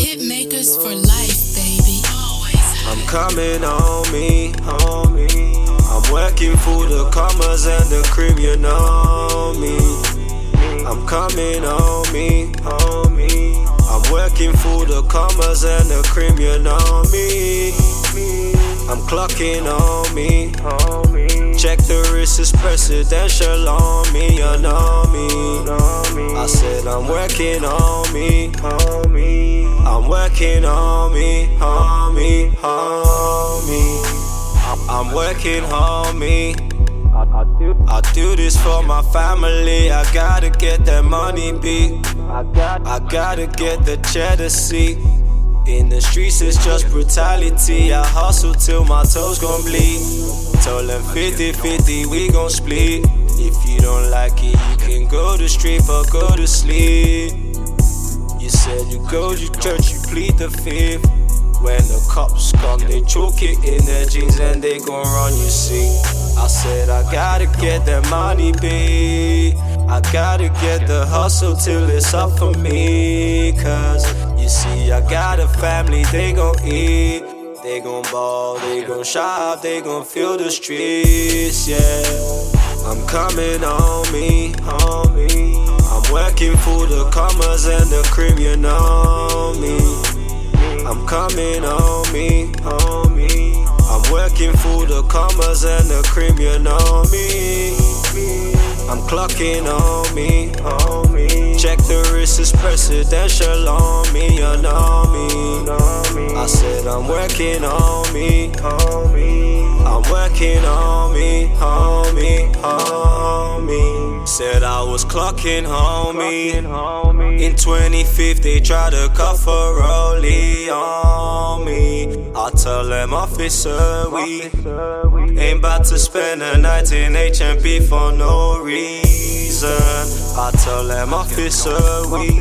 Hitmakers for life, baby. I'm coming on me, I'm working for the commas and the crib, you know me. I'm coming on me, I'm working for the commas and the crib, you know me. I'm clocking on me, check the wrist is presidential on me, you know me. I said I'm working on me, I'm working on me, I'm working on me. I do this for my family. I gotta get that money, B. I gotta get the cheddar, C. In the streets it's just brutality. I hustle till my toes gon' bleed. Told them 50-50 we gon' split. If you don't like it you can go to street or go to sleep. You said you go to church, you plead the fifth. When the cops come they choke it in their jeans and they gon' run, you see. I said I gotta get that money, B. I gotta get the hustle till it's up for me. Cause you see I got a family, they gon' eat, they gon' ball, they gon' shop, they gon' feel the streets, yeah. I'm coming on me, I'm working for the commas and the crib, you know me. I'm coming on me, I'm working for the commas and the crib, you know me. I'm clocking on me, check the wrist is presidential on me, you know me. I said I'm working on me, I'm working on me, Said I was clocking, homie. In 25th they tried to cuff a rollie on me. I tell them, officer, we ain't about to spend the night in H&P for no reason. I tell them, officer, we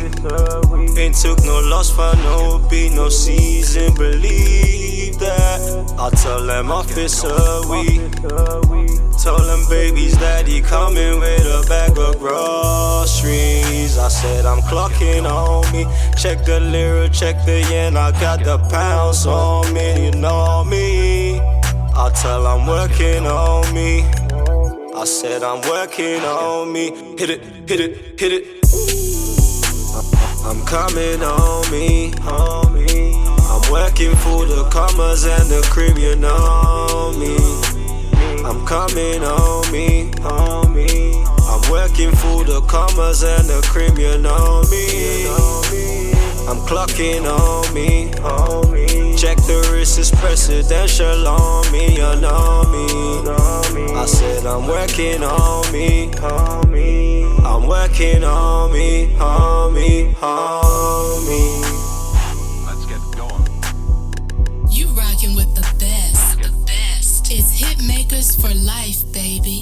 ain't took no loss for no B, no season, believe that. I tell them, officer, we told them babies daddy coming with a bag of groceries. I said I'm clocking on me. Check the lira, check the yen, I got the pounds on me, you know me. I tell I'm working on me. I said I'm working on me. Hit it, hit it, hit it. I'm coming on me. I'm working for the commas and the crib, you know me. I'm coming on me, I'm working for the commas and the cream, you know me. I'm clocking on me, check the wrist is presidential on me, you know me. I said I'm working on me, I'm working on me, Let's get going. You rocking with the best. It's Hitmakers for life, baby.